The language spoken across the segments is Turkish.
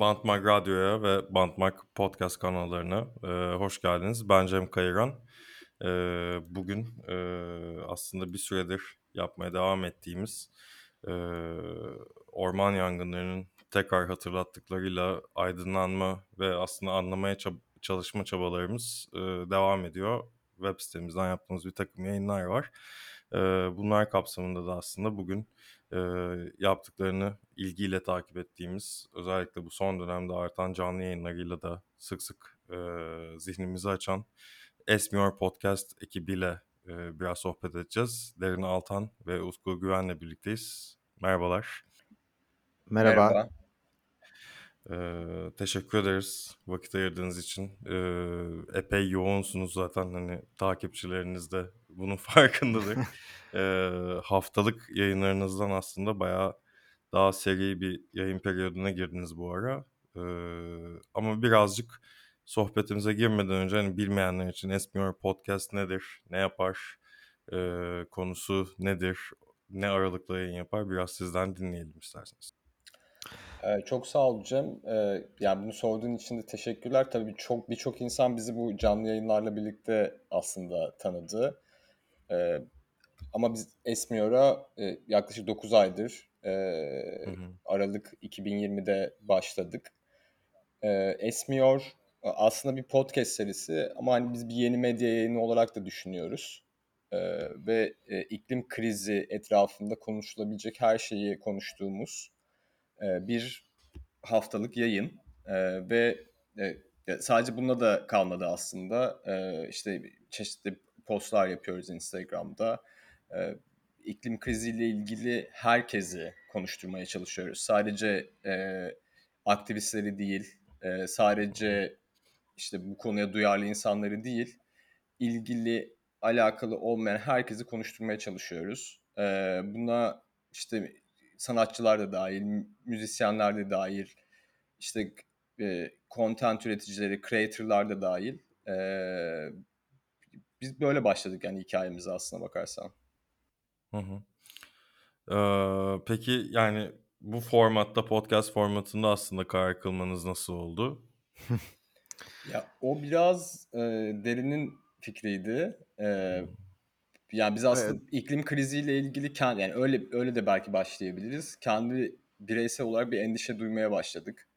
Bantmak Radyo'ya ve Bantmak Podcast kanallarına hoş geldiniz. Ben Cem Kayıran. Bugün aslında bir süredir yapmaya devam ettiğimiz orman yangınlarının tekrar hatırlattıklarıyla aydınlanma ve aslında anlamaya çalışma çabalarımız devam ediyor. Web sitemizden yaptığımız bir takım yayınlar var. Bunlar kapsamında da aslında bugün yaptıklarını ilgiyle takip ettiğimiz, özellikle bu son dönemde artan canlı yayınlarıyla da sık sık zihnimizi açan Esmiyor Podcast ekibiyle biraz sohbet edeceğiz. Derin Altan ve Utku Güven'le birlikteyiz. Merhabalar. Merhaba. Teşekkür ederiz vakit ayırdığınız için. Epey yoğunsunuz zaten, hani takipçileriniz de bunun farkındadır. Haftalık yayınlarınızdan aslında bayağı daha seri bir yayın periyoduna girdiniz bu ara. Ama birazcık sohbetimize girmeden önce, hani bilmeyenler için Esmiyor Podcast nedir, ne yapar, konusu nedir, ne aralıkla yayın yapar, biraz sizden dinleyelim isterseniz. Çok sağ ol Cem. Yani bunu sorduğun için de teşekkürler. Tabii birçok insan bizi bu canlı yayınlarla birlikte aslında tanıdı. Ama biz Esmiyor'a yaklaşık 9 aydır Aralık 2020'de başladık. Esmiyor aslında bir podcast serisi ama hani biz bir yeni medya yayını olarak da düşünüyoruz. Ve iklim krizi etrafında konuşulabilecek her şeyi konuştuğumuz bir haftalık yayın ve sadece bununla da kalmadı aslında. İşte çeşitli postlar yapıyoruz Instagram'da. İklim kriziyle ilgili herkesi konuşturmaya çalışıyoruz. Sadece aktivistleri değil, sadece işte bu konuya duyarlı insanları değil, ilgili alakalı olmayan herkesi konuşturmaya çalışıyoruz. Buna işte sanatçılar da dahil, müzisyenler de dahil, işte content üreticileri, creatorlar da dahil. Biz böyle başladık yani hikayemize aslına bakarsan. Peki yani bu formatta, podcast formatında aslında karar kılmanız nasıl oldu? Ya o biraz Derin'in fikriydi. Yani biz aslında iklim kriziyle ilgili yani öyle de belki başlayabiliriz. Kendi bireysel olarak bir endişe duymaya başladık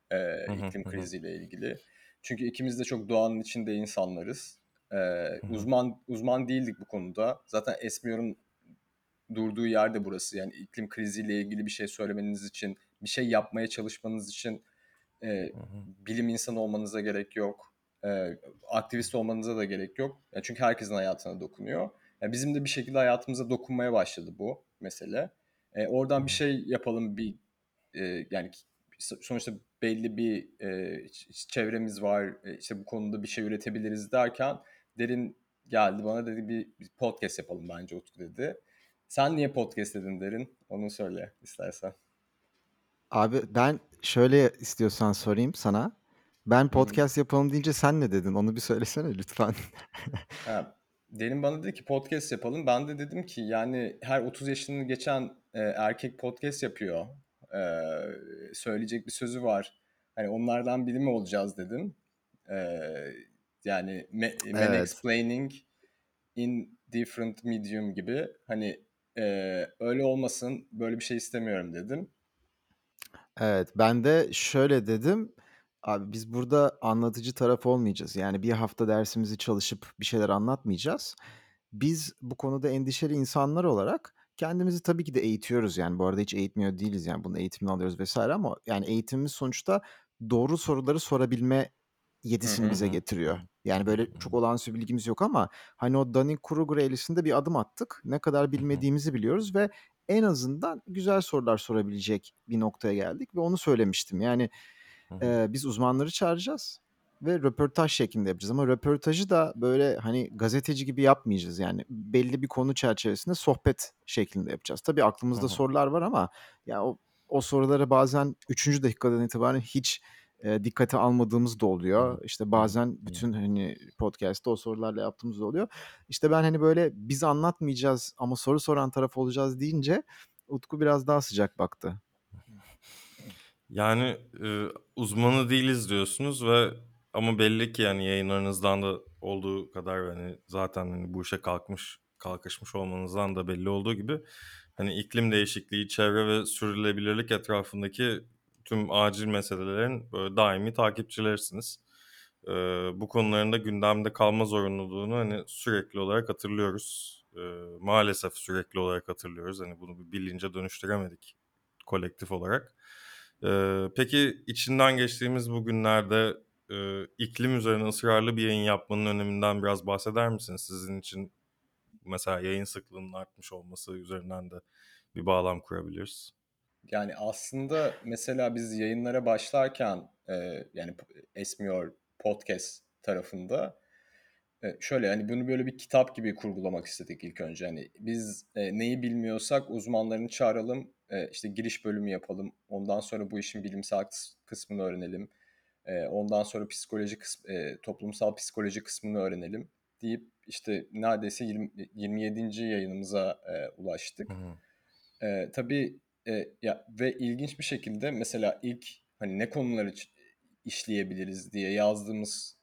iklim kriziyle ilgili. Çünkü ikimiz de çok doğanın içinde insanlarız. Uzman değildik bu konuda. Zaten Esmiyor'un durduğu yer de burası. Yani iklim kriziyle ilgili bir şey söylemeniz için, bir şey yapmaya çalışmanız için bilim insanı olmanıza gerek yok. Aktivist olmanıza da gerek yok. Yani çünkü herkesin hayatına dokunuyor. Yani bizim de bir şekilde hayatımıza dokunmaya başladı bu mesele. Oradan bir şey yapalım, bir yani sonuçta belli bir çevremiz var, işte bu konuda bir şey üretebiliriz derken Derin geldi bana, dedi bir podcast yapalım bence Utku, dedi. Sen niye podcast dedin Derin? Onu söyle istersen. Abi ben şöyle, istiyorsan sorayım sana. Ben podcast yapalım deyince sen ne dedin? Onu bir söylesene lütfen. Evet. Derin bana dedi ki podcast yapalım. Ben de dedim ki yani her 30 yaşını geçen erkek podcast yapıyor. Söyleyecek bir sözü var. Hani onlardan biri mi olacağız dedim. Yani men explaining in different medium gibi. Hani öyle olmasın, böyle bir şey istemiyorum dedim. Evet, ben de şöyle dedim. Abi biz burada anlatıcı taraf olmayacağız. Yani bir hafta dersimizi çalışıp bir şeyler anlatmayacağız. Biz bu konuda endişeli insanlar olarak kendimizi tabii ki de eğitiyoruz. Yani bu arada hiç eğitmiyor değiliz. Yani bunun eğitimini alıyoruz vesaire ama yani eğitimimiz sonuçta doğru soruları sorabilme yetisini bize getiriyor. Yani böyle çok olağanüstü bilgimiz yok ama hani o Dunning-Kruger eğrisinde bir adım attık. Ne kadar bilmediğimizi biliyoruz ve en azından güzel sorular sorabilecek bir noktaya geldik ve onu söylemiştim. Yani biz uzmanları çağıracağız ve röportaj şeklinde yapacağız ama röportajı da böyle hani gazeteci gibi yapmayacağız, yani belli bir konu çerçevesinde sohbet şeklinde yapacağız. Tabii aklımızda sorular var ama ya o sorulara bazen 3. dakikadan itibaren hiç dikkate almadığımız da oluyor. İşte bazen bütün hani podcast'te o sorularla yaptığımız da oluyor. İşte ben hani böyle biz anlatmayacağız ama soru soran taraf olacağız deyince Utku biraz daha sıcak baktı. Yani uzmanı değiliz diyorsunuz ve ama belli ki yani yayınlarınızdan da olduğu kadar yani zaten hani bu işe kalkışmış olmanızdan da belli olduğu gibi hani iklim değişikliği, çevre ve sürdürülebilirlik etrafındaki tüm acil meselelerin böyle daimi takipçilerisiniz. Bu konuların da gündemde kalma zorunluluğunu hani sürekli olarak hatırlıyoruz. Maalesef sürekli olarak hatırlıyoruz. Hani bunu bir bilince dönüştüremedik kolektif olarak. Peki içinden geçtiğimiz bu günlerde iklim üzerine ısrarlı bir yayın yapmanın öneminden biraz bahseder misiniz? Sizin için mesela yayın sıklığının artmış olması üzerinden de bir bağlam kurabiliriz. Yani aslında mesela biz yayınlara başlarken yani Esmiyor Podcast tarafında şöyle hani bunu böyle bir kitap gibi kurgulamak istedik ilk önce. Hani biz neyi bilmiyorsak uzmanlarını çağıralım, işte giriş bölümü yapalım. Ondan sonra bu işin bilimsel kısmını öğrenelim. Ondan sonra psikoloji toplumsal psikoloji kısmını öğrenelim deyip işte neredeyse 27. yayınımıza ulaştık. Tabii ya ve ilginç bir şekilde mesela ilk hani ne konuları işleyebiliriz diye yazdığımız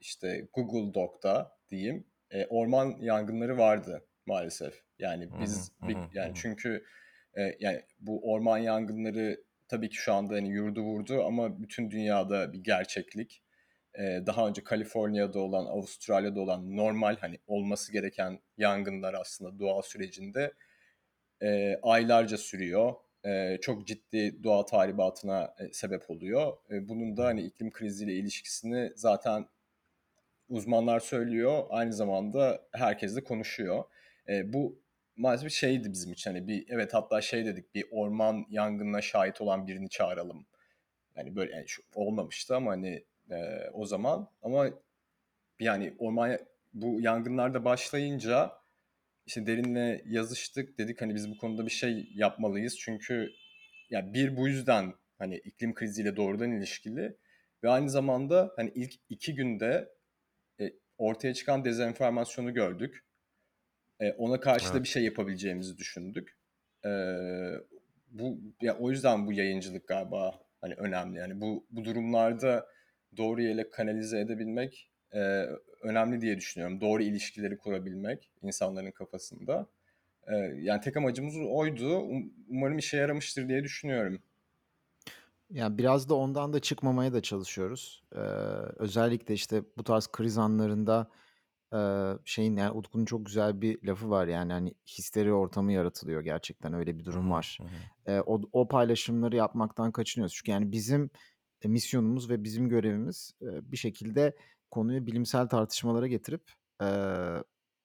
işte Google Doc'ta diyeyim orman yangınları vardı maalesef. Yani biz yani çünkü yani bu orman yangınları tabii ki şu anda hani yurdu vurdu ama bütün dünyada bir gerçeklik. Daha önce Kaliforniya'da olan, Avustralya'da olan normal hani olması gereken yangınlar aslında doğal sürecinde aylarca sürüyor. Çok ciddi doğa tahribatına sebep oluyor. Bunun da hani iklim kriziyle ilişkisini zaten uzmanlar söylüyor. Aynı zamanda herkes de konuşuyor. Bu maalesef şeydi bizim için. Hani bir evet hatta şey dedik bir orman yangınına şahit olan birini çağıralım. Yani böyle yani olmamıştı ama hani o zaman ama yani orman bu yangınlarda başlayınca işte Derin'le yazıştık dedik hani biz bu konuda bir şey yapmalıyız çünkü yani bir bu yüzden hani iklim kriziyle doğrudan ilişkili ve aynı zamanda hani ilk iki günde ortaya çıkan dezenformasyonu gördük. Ona karşı da bir şey yapabileceğimizi düşündük. Bu ya o yüzden bu yayıncılık galiba hani önemli. Yani bu durumlarda doğru yere kanalize edebilmek önemli diye düşünüyorum. Doğru ilişkileri kurabilmek insanların kafasında. Yani tek amacımız oydu. Umarım işe yaramıştır diye düşünüyorum. Yani biraz da ondan da çıkmamaya da çalışıyoruz. Özellikle işte bu tarz kriz anlarında şeyin yani Utku'nun çok güzel bir lafı var yani hani histeri ortamı yaratılıyor gerçekten öyle bir durum var. O paylaşımları yapmaktan kaçınıyoruz. Çünkü yani bizim misyonumuz ve bizim görevimiz bir şekilde konuyu bilimsel tartışmalara getirip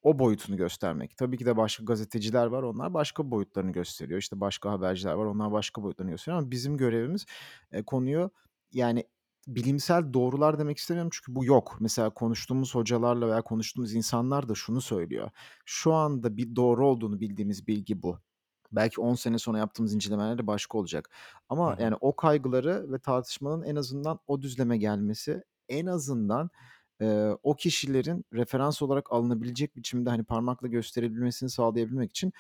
o boyutunu göstermek. Tabii ki de başka gazeteciler var, onlar başka boyutlarını gösteriyor. İşte başka haberciler var, onlar başka boyutlarını gösteriyor. Ama bizim görevimiz konuyu yani bilimsel doğrular demek istemiyorum çünkü bu yok. Mesela konuştuğumuz hocalarla veya konuştuğumuz insanlar da şunu söylüyor. Şu anda bir doğru olduğunu bildiğimiz bilgi bu. Belki 10 sene sonra yaptığımız incelemeler de başka olacak. Ama yani o kaygıları ve tartışmanın en azından o düzleme gelmesi en azından o kişilerin referans olarak alınabilecek biçimde hani parmakla gösterebilmesini sağlayabilmek için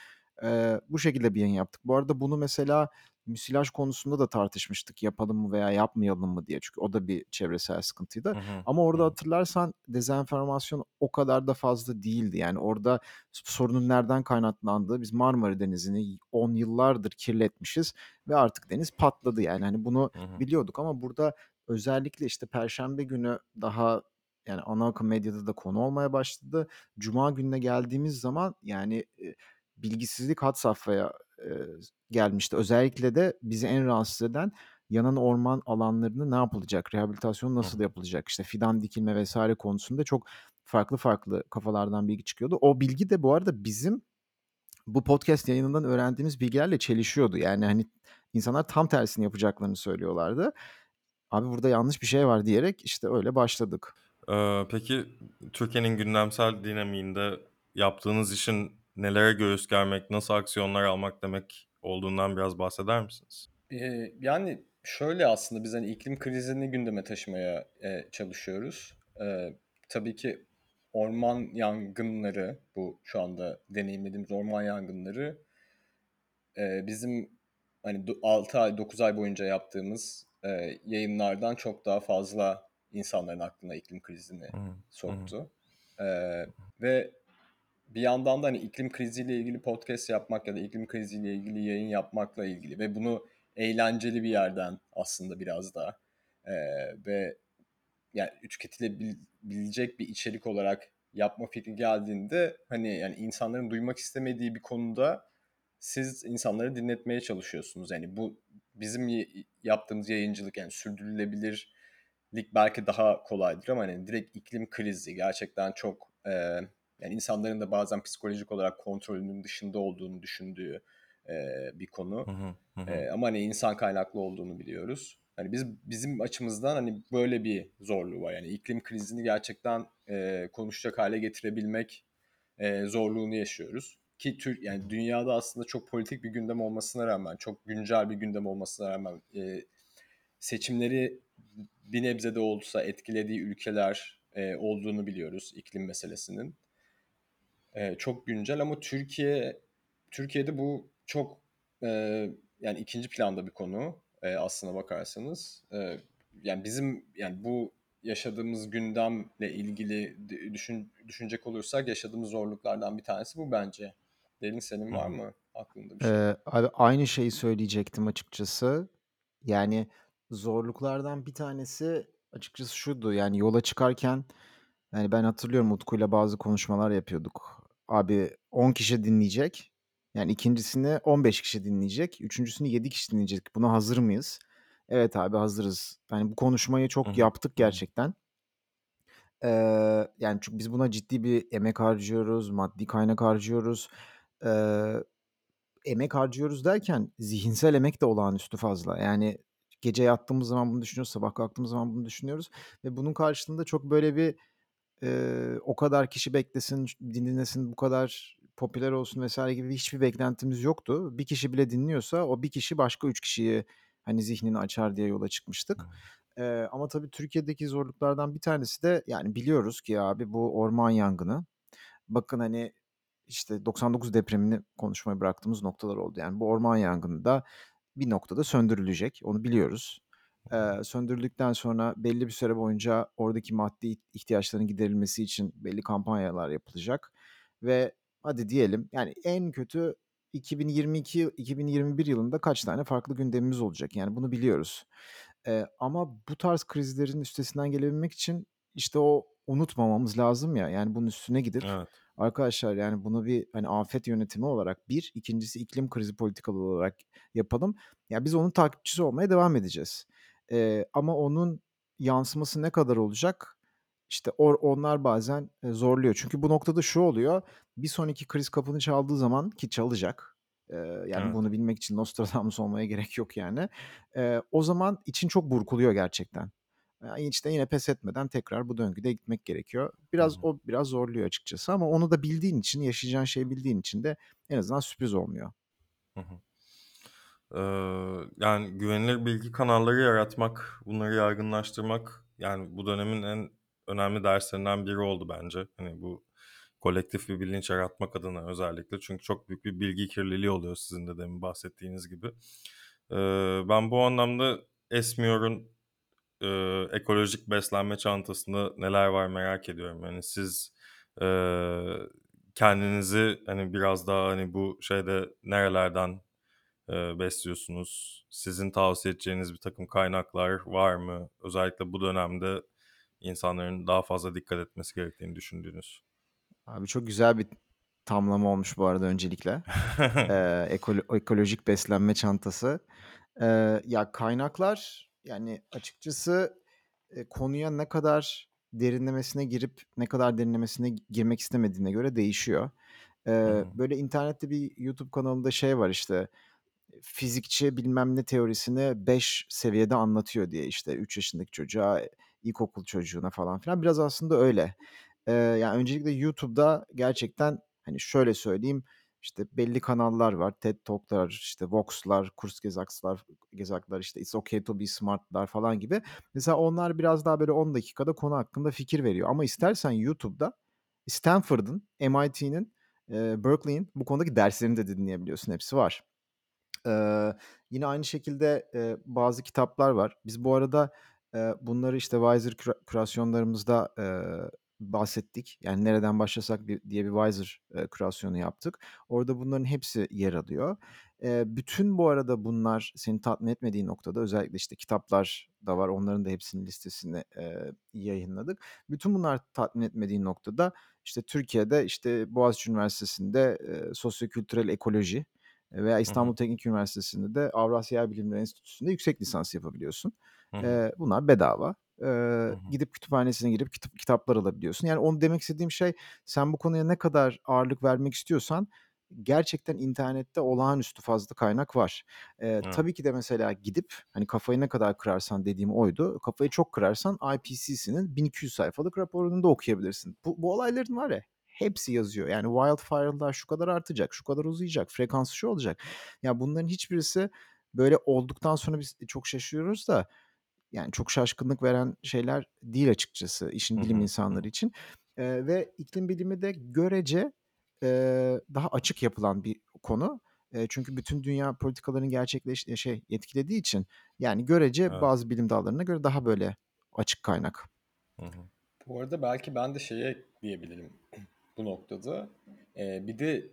bu şekilde bir yayın yaptık. Bu arada bunu mesela müsilaj konusunda da tartışmıştık yapalım mı veya yapmayalım mı diye. Çünkü o da bir çevresel sıkıntıydı. Ama orada hatırlarsan dezenformasyon o kadar da fazla değildi. Yani orada sorunun nereden kaynaklandığı biz Marmara Denizi'ni 10 yıllardır kirletmişiz ve artık deniz patladı yani. Hani bunu biliyorduk ama burada özellikle işte Perşembe günü daha yani ana akım medyada da konu olmaya başladı. Cuma gününe geldiğimiz zaman yani bilgisizlik had safhaya gelmişti. Özellikle de bizi en rahatsız eden yanan orman alanlarını ne yapılacak, rehabilitasyon nasıl yapılacak, işte fidan dikilme vesaire konusunda çok farklı kafalardan bilgi çıkıyordu. O bilgi de bu arada bizim bu podcast yayınından öğrendiğimiz bilgilerle çelişiyordu. Yani hani insanlar tam tersini yapacaklarını söylüyorlardı. Abi burada yanlış bir şey var diyerek işte öyle başladık. Peki Türkiye'nin gündemsel dinamiğinde yaptığınız işin nelere göğüs germek, nasıl aksiyonlar almak demek olduğundan biraz bahseder misiniz? Yani şöyle aslında biz hani iklim krizini gündeme taşımaya çalışıyoruz. Tabii ki orman yangınları, bu şu anda deneyimlediğimiz orman yangınları bizim hani 6 ay 9 ay boyunca yaptığımız yayınlardan çok daha fazla insanların aklına iklim krizini soktu. Ve bir yandan da hani iklim kriziyle ilgili podcast yapmak ya da iklim kriziyle ilgili yayın yapmakla ilgili ve bunu eğlenceli bir yerden aslında biraz daha ve yani tüketilebilecek bir içerik olarak yapma fikri geldiğinde hani yani insanların duymak istemediği bir konuda siz insanları dinletmeye çalışıyorsunuz. Yani bu bizim yaptığımız yayıncılık, yani sürdürülebilirlik belki daha kolaydır ama hani direkt iklim krizi gerçekten çok yani insanların da bazen psikolojik olarak kontrolünün dışında olduğunu düşündüğü bir konu. Ama hani insan kaynaklı olduğunu biliyoruz. Yani bizim açımızdan hani böyle bir zorluğu var. Yani iklim krizini gerçekten konuşacak hale getirebilmek zorluğunu yaşıyoruz. Ki yani dünyada aslında çok politik bir gündem olmasına rağmen, çok güncel bir gündem olmasına rağmen seçimleri bir nebze de olsa etkilediği ülkeler olduğunu biliyoruz iklim meselesinin. Çok güncel ama Türkiye'de bu çok yani ikinci planda bir konu aslına bakarsanız. Yani bizim yani bu yaşadığımız gündemle ilgili düşünecek olursak yaşadığımız zorluklardan bir tanesi bu bence. Derin, senin var mı aklında bir şey? Abi aynı şeyi söyleyecektim açıkçası. Yani zorluklardan bir tanesi açıkçası şuydu. Yani yola çıkarken yani ben hatırlıyorum Utku'yla bazı konuşmalar yapıyorduk. Abi 10 kişi dinleyecek. Yani ikincisini 15 kişi dinleyecek. Üçüncüsünü 7 kişi dinleyecek. Buna hazır mıyız? Evet abi hazırız. Yani bu konuşmayı çok yaptık gerçekten. Yani çünkü biz buna ciddi bir emek harcıyoruz. Maddi kaynak harcıyoruz. Emek harcıyoruz derken zihinsel emek de olağanüstü fazla. Yani gece yattığımız zaman bunu düşünüyoruz. Sabah kalktığımız zaman bunu düşünüyoruz. Ve bunun karşılığında çok böyle bir o kadar kişi beklesin, dinlesin, bu kadar popüler olsun vesaire gibi hiçbir beklentimiz yoktu. Bir kişi bile dinliyorsa o bir kişi başka 3 kişiyi hani zihnini açar diye yola çıkmıştık. Ama tabii Türkiye'deki zorluklardan bir tanesi de yani biliyoruz ki abi bu orman yangını. Bakın hani işte 99 depremini konuşmayı bıraktığımız noktalar oldu. Yani bu orman yangını da bir noktada söndürülecek. Onu biliyoruz. Söndürüldükten sonra belli bir süre boyunca oradaki maddi ihtiyaçların giderilmesi için belli kampanyalar yapılacak. Ve hadi diyelim yani en kötü 2022-2021 yılında kaç tane farklı gündemimiz olacak. Yani bunu biliyoruz. Ama bu tarz krizlerin üstesinden gelebilmek için işte o unutmamamız lazım ya. Yani bunun üstüne gidip arkadaşlar yani bunu bir hani afet yönetimi olarak bir, ikincisi iklim krizi politikalı olarak yapalım. Ya biz onun takipçisi olmaya devam edeceğiz. Ama onun yansıması ne kadar olacak? İşte onlar bazen zorluyor. Çünkü bu noktada şu oluyor. Bir sonraki kriz kapını çaldığı zaman ki çalacak. Yani bunu bilmek için Nostradamus olmaya gerek yok yani. O zaman için çok burkuluyor gerçekten. Yani işte yine pes etmeden tekrar bu döngüde gitmek gerekiyor. O biraz zorluyor açıkçası ama onu da bildiğin için, yaşayacağın şeyi bildiğin için de en azından sürpriz olmuyor. Yani güvenilir bilgi kanalları yaratmak, bunları yaygınlaştırmak yani bu dönemin en önemli derslerinden biri oldu bence. Hani bu kolektif bir bilinç yaratmak adına özellikle. Çünkü çok büyük bir bilgi kirliliği oluyor sizin de demin bahsettiğiniz gibi. Ben bu anlamda Esmiyor'un ekolojik beslenme çantasında neler var merak ediyorum. Yani siz kendinizi hani biraz daha hani bu şeyde nerelerden besliyorsunuz? Sizin tavsiye edeceğiniz bir takım kaynaklar var mı? Özellikle bu dönemde insanların daha fazla dikkat etmesi gerektiğini düşündüğünüz. Abi çok güzel bir tamlama olmuş bu arada öncelikle. Ekolojik beslenme çantası. Ya kaynaklar yani açıkçası konuya ne kadar derinlemesine girip ne kadar derinlemesine girmek istemediğine göre değişiyor. Böyle internette bir YouTube kanalında şey var işte. Fizikçi bilmem ne teorisini 5 seviyede anlatıyor diye işte 3 yaşındaki çocuğa, ilkokul çocuğuna falan filan. Biraz aslında öyle. Yani öncelikle YouTube'da gerçekten hani şöyle söyleyeyim işte belli kanallar var. TED Talk'lar, işte Vox'lar, Kurzgesagt'lar, işte It's Okay to Be Smart'lar falan gibi. Mesela onlar biraz daha böyle 10 dakikada konu hakkında fikir veriyor. Ama istersen YouTube'da Stanford'ın, MIT'nin, Berkeley'in bu konudaki derslerini de dinleyebiliyorsun. Hepsi var. Yine aynı şekilde bazı kitaplar var. Biz bu arada bunları işte Wiser kürasyonlarımızda bahsettik. Yani nereden başlasak diye bir Wiser kürasyonu yaptık. Orada bunların hepsi yer alıyor. Bütün bu arada bunlar seni tatmin etmediği noktada özellikle işte kitaplar da var. Onların da hepsinin listesini yayınladık. Bütün bunlar tatmin etmediği noktada işte Türkiye'de işte Boğaziçi Üniversitesi'nde sosyokültürel ekoloji veya İstanbul Teknik Üniversitesi'nde de Avrasya Yer Bilimler Enstitüsü'nde yüksek lisans yapabiliyorsun. Bunlar bedava. Gidip kütüphanesine girip kitaplar alabiliyorsun. Yani onu demek istediğim şey, sen bu konuya ne kadar ağırlık vermek istiyorsan gerçekten internette olağanüstü fazla kaynak var. Tabii ki de mesela gidip hani kafayı ne kadar kırarsan dediğim oydu. Kafayı çok kırarsan IPCC'nin 1200 sayfalık raporunu da okuyabilirsin. Bu olayların var ya, hepsi yazıyor. Yani wildfire'lar şu kadar artacak, şu kadar uzayacak, frekansı şu olacak. Yani bunların hiçbirisi böyle olduktan sonra biz çok şaşırıyoruz da, yani çok şaşkınlık veren şeyler değil açıkçası işin bilim insanları için. Ve iklim bilimi de görece daha açık yapılan bir konu. Çünkü bütün dünya politikalarının etkilediği için, yani görece bazı bilim dallarına göre daha böyle açık kaynak. Bu arada belki ben de şeye diyebilirim bu noktada. Bir de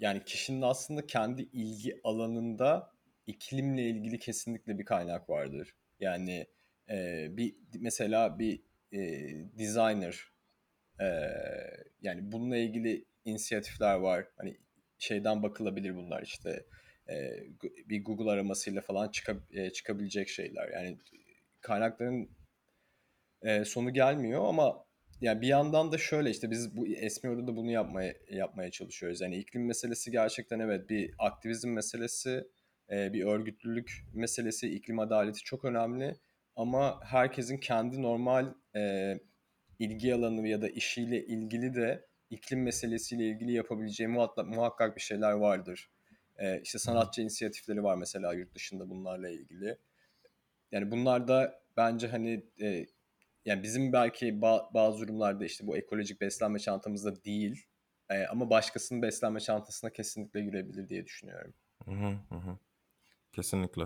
yani kişinin aslında kendi ilgi alanında iklimle ilgili kesinlikle bir kaynak vardır. Yani bir designer, yani bununla ilgili inisiyatifler var. Hani şeyden bakılabilir bunlar, işte bir Google aramasıyla falan çıkabilecek şeyler. Yani kaynakların sonu gelmiyor ama yani bir yandan da şöyle, işte biz bu Esmiyor'da da bunu yapmaya çalışıyoruz. Yani iklim meselesi gerçekten evet bir aktivizm meselesi. Bir örgütlülük meselesi, iklim adaleti çok önemli ama herkesin kendi normal ilgi alanı ya da işiyle ilgili de iklim meselesiyle ilgili yapabileceği muhakkak bir şeyler vardır. İşte sanatçı inisiyatifleri var mesela yurt dışında bunlarla ilgili. Yani bunlar da bence hani yani bizim belki bazı durumlarda işte bu ekolojik beslenme çantamızda değil ama başkasının beslenme çantasına kesinlikle girebilir diye düşünüyorum. Hı hı. Kesinlikle.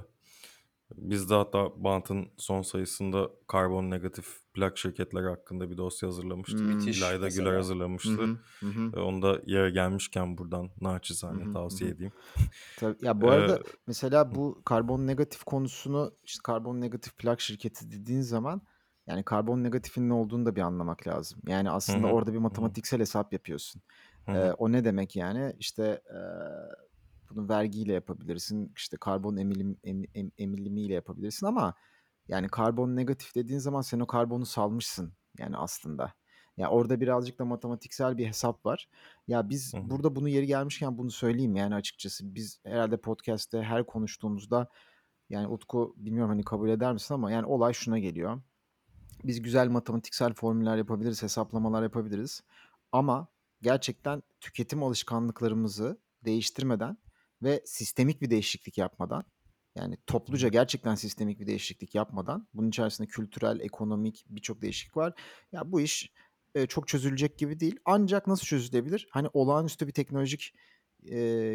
Biz de hatta Bant'ın son sayısında karbon negatif plak şirketleri hakkında bir dosya hazırlamıştık. İlayda Güler hazırlamıştı. Onu da yere gelmişken buradan naçizane tavsiye edeyim. Tabii. Ya bu arada mesela bu karbon negatif konusunu, işte karbon negatif plak şirketi dediğin zaman yani karbon negatifin ne olduğunu da bir anlamak lazım. Yani aslında orada bir matematiksel hesap yapıyorsun. O ne demek yani? İşte bunu vergiyle yapabilirsin, işte karbon emilimiyle yapabilirsin ama yani karbon negatif dediğin zaman sen o karbonu salmışsın yani aslında. Ya yani orada birazcık da matematiksel bir hesap var. Ya biz burada bunu yeri gelmişken bunu söyleyeyim yani açıkçası. Biz herhalde podcast'te her konuştuğumuzda, yani Utku bilmiyorum hani kabul eder misin ama yani olay şuna geliyor. Biz güzel matematiksel formüller yapabiliriz, hesaplamalar yapabiliriz ama gerçekten tüketim alışkanlıklarımızı değiştirmeden ve sistemik bir değişiklik yapmadan, yani topluca gerçekten sistemik bir değişiklik yapmadan, bunun içerisinde kültürel, ekonomik birçok değişiklik var. Ya bu iş çok çözülecek gibi değil. Ancak nasıl çözülebilir? Hani olağanüstü bir teknolojik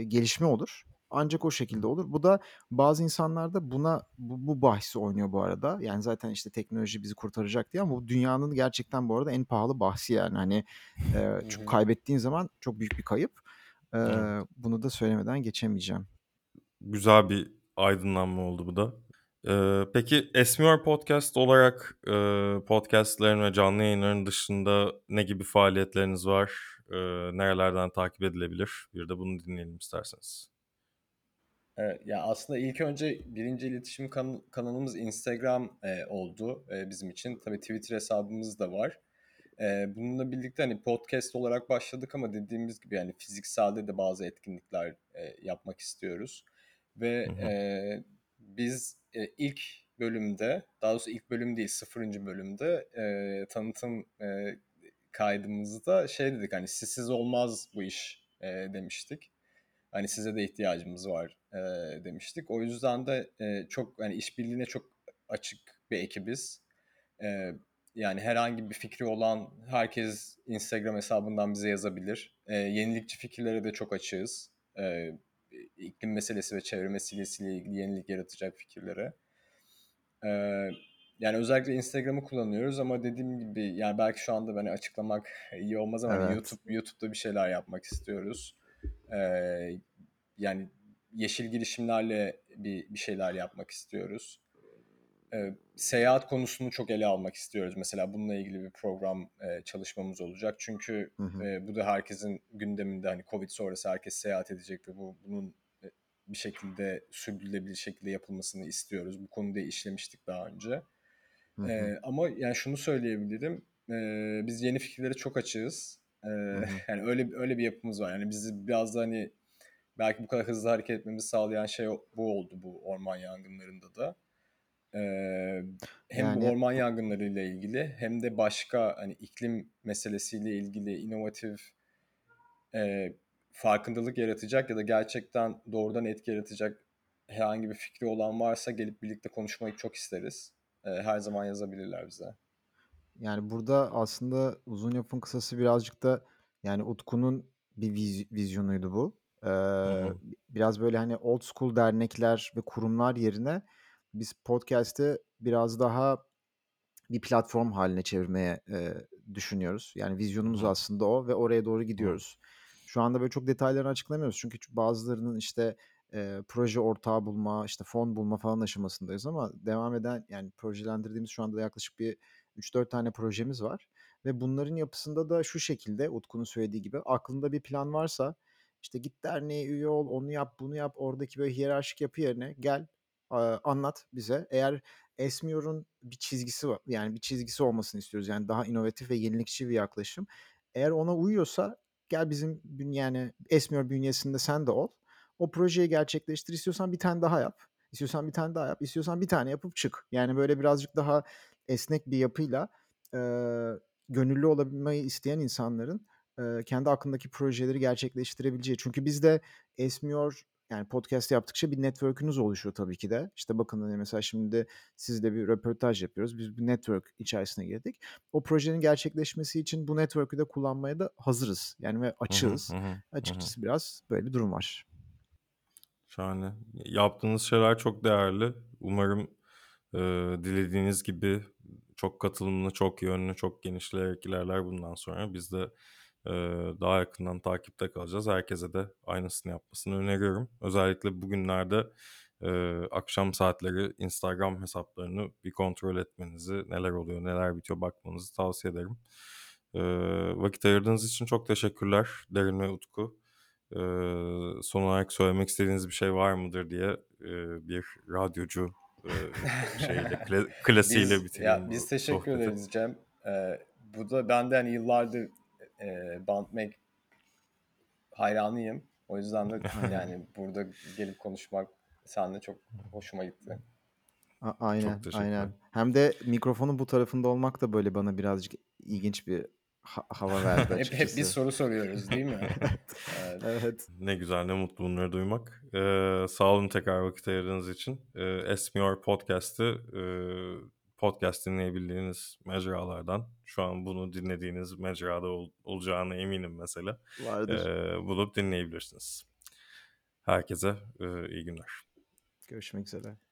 gelişme olur. Ancak o şekilde olur. Bu da bazı insanlarda bu bahsi oynuyor bu arada. Yani zaten işte teknoloji bizi kurtaracak diye, ama bu dünyanın gerçekten bu arada en pahalı bahsi yani. Hani çok kaybettiğin zaman çok büyük bir kayıp. Bunu da söylemeden geçemeyeceğim. Güzel bir aydınlanma oldu bu da. Peki Esmiyor Podcast olarak podcastlerin ve canlı yayınların dışında ne gibi faaliyetleriniz var? Nerelerden takip edilebilir? Bir de bunu dinleyelim isterseniz. Evet, ya aslında ilk önce birinci iletişim kanalımız Instagram oldu bizim için. Tabii Twitter hesabımız da var. Bununla birlikte hani podcast olarak başladık ama dediğimiz gibi yani fizikselde de bazı etkinlikler yapmak istiyoruz. Ve biz ilk bölümde, daha doğrusu ilk bölüm değil 0. bölümde tanıtım kaydımızda şey dedik, hani sizsiz olmaz bu iş demiştik. Hani size de ihtiyacımız var demiştik. O yüzden de çok hani işbirliğine çok açık bir ekibiz. Yani herhangi bir fikri olan herkes Instagram hesabından bize yazabilir. Yenilikçi fikirlere de çok açığız. iklim meselesi ve çevre meselesiyle ilgili yenilik yaratacak fikirlere. Yani özellikle Instagram'ı kullanıyoruz ama dediğim gibi yani belki şu anda beni açıklamak iyi olmaz ama evet. YouTube'da bir şeyler yapmak istiyoruz. Yani yeşil girişimlerle bir şeyler yapmak istiyoruz. Seyahat konusunu çok ele almak istiyoruz. Mesela bununla ilgili bir program çalışmamız olacak. Çünkü bu da herkesin gündeminde, hani Covid sonrası herkes seyahat edecek ve bunun bir şekilde sürdürülebilir şekilde yapılmasını istiyoruz. Bu konuda işlemiştik daha önce. Ama yani şunu söyleyebilirim. Biz yeni fikirlere çok açığız. Yani öyle bir yapımız var. Yani bizi biraz da hani belki bu kadar hızlı hareket etmemizi sağlayan şey bu oldu, bu orman yangınlarında da. Hem yani bu orman yangınlarıyla ilgili hem de başka hani iklim meselesiyle ilgili inovatif farkındalık yaratacak ya da gerçekten doğrudan etki yaratacak herhangi bir fikri olan varsa gelip birlikte konuşmayı çok isteriz. Her zaman yazabilirler bize. Yani burada aslında uzun yapın kısası birazcık da yani Utku'nun bir vizyonuydu bu. Biraz böyle hani old school dernekler ve kurumlar yerine biz podcast'ı biraz daha bir platform haline çevirmeye düşünüyoruz. Yani vizyonumuz aslında o ve oraya doğru gidiyoruz. Şu anda böyle çok detaylarını açıklamıyoruz. Çünkü bazılarının işte proje ortağı bulma, işte fon bulma falan aşamasındayız ama devam eden yani projelendirdiğimiz şu anda yaklaşık bir 3-4 tane projemiz var. Ve bunların yapısında da şu şekilde Utku'nun söylediği gibi aklında bir plan varsa işte git derneğe üye ol, onu yap, bunu yap, oradaki böyle hiyerarşik yapı yerine gel anlat bize. Eğer Esmiyor'un bir çizgisi var, yani bir çizgisi olmasını istiyoruz. Yani daha inovatif ve yenilikçi bir yaklaşım. Eğer ona uyuyorsa gel bizim yani Esmiyor bünyesinde sen de ol. O projeyi gerçekleştir. İstiyorsan bir tane daha yap. İstiyorsan bir tane daha yap. İstiyorsan bir tane yapıp çık. Yani böyle birazcık daha esnek bir yapıyla gönüllü olabilmeyi isteyen insanların kendi aklındaki projeleri gerçekleştirebileceği. Çünkü biz de Esmiyor yani podcast yaptıkça bir network'ünüz oluşuyor tabii ki de. İşte bakın mesela şimdi sizle bir röportaj yapıyoruz. Biz bir network içerisine girdik. O projenin gerçekleşmesi için bu network'ü de kullanmaya da hazırız. Yani ve açığız. Açıkçası biraz böyle bir durum var. Şahane. Yaptığınız şeyler çok değerli. Umarım dilediğiniz gibi çok katılımlı, çok yönlü, çok genişleyerek ilerler bundan sonra. Biz de daha yakından takipte kalacağız. Herkese de aynısını yapmasını öneriyorum. Özellikle bugünlerde akşam saatleri Instagram hesaplarını bir kontrol etmenizi, neler oluyor, neler bitiyor bakmanızı tavsiye ederim. Vakit ayırdığınız için çok teşekkürler Derin ve Utku. Son olarak söylemek istediğiniz bir şey var mıdır diye bir radyocu şeyle, klasiğiyle bitirelim. Biz teşekkür ederiz Cem. Bu da benden yıllardır Bantmak hayranıyım. O yüzden de yani burada gelip konuşmak seninle çok hoşuma gitti. Aynen. Hem de mikrofonun bu tarafında olmak da böyle bana birazcık ilginç bir hava verdi açıkçası. hep bir soru soruyoruz değil mi? Evet. Ne güzel, ne mutlu bunları duymak. Sağ olun tekrar vakit ayırdığınız için. Esmiyor Podcast'ı podcast dinleyebildiğiniz mecralardan, şu an bunu dinlediğiniz mecrada olacağına eminim mesela. Bulup dinleyebilirsiniz. Herkese iyi günler. Görüşmek üzere.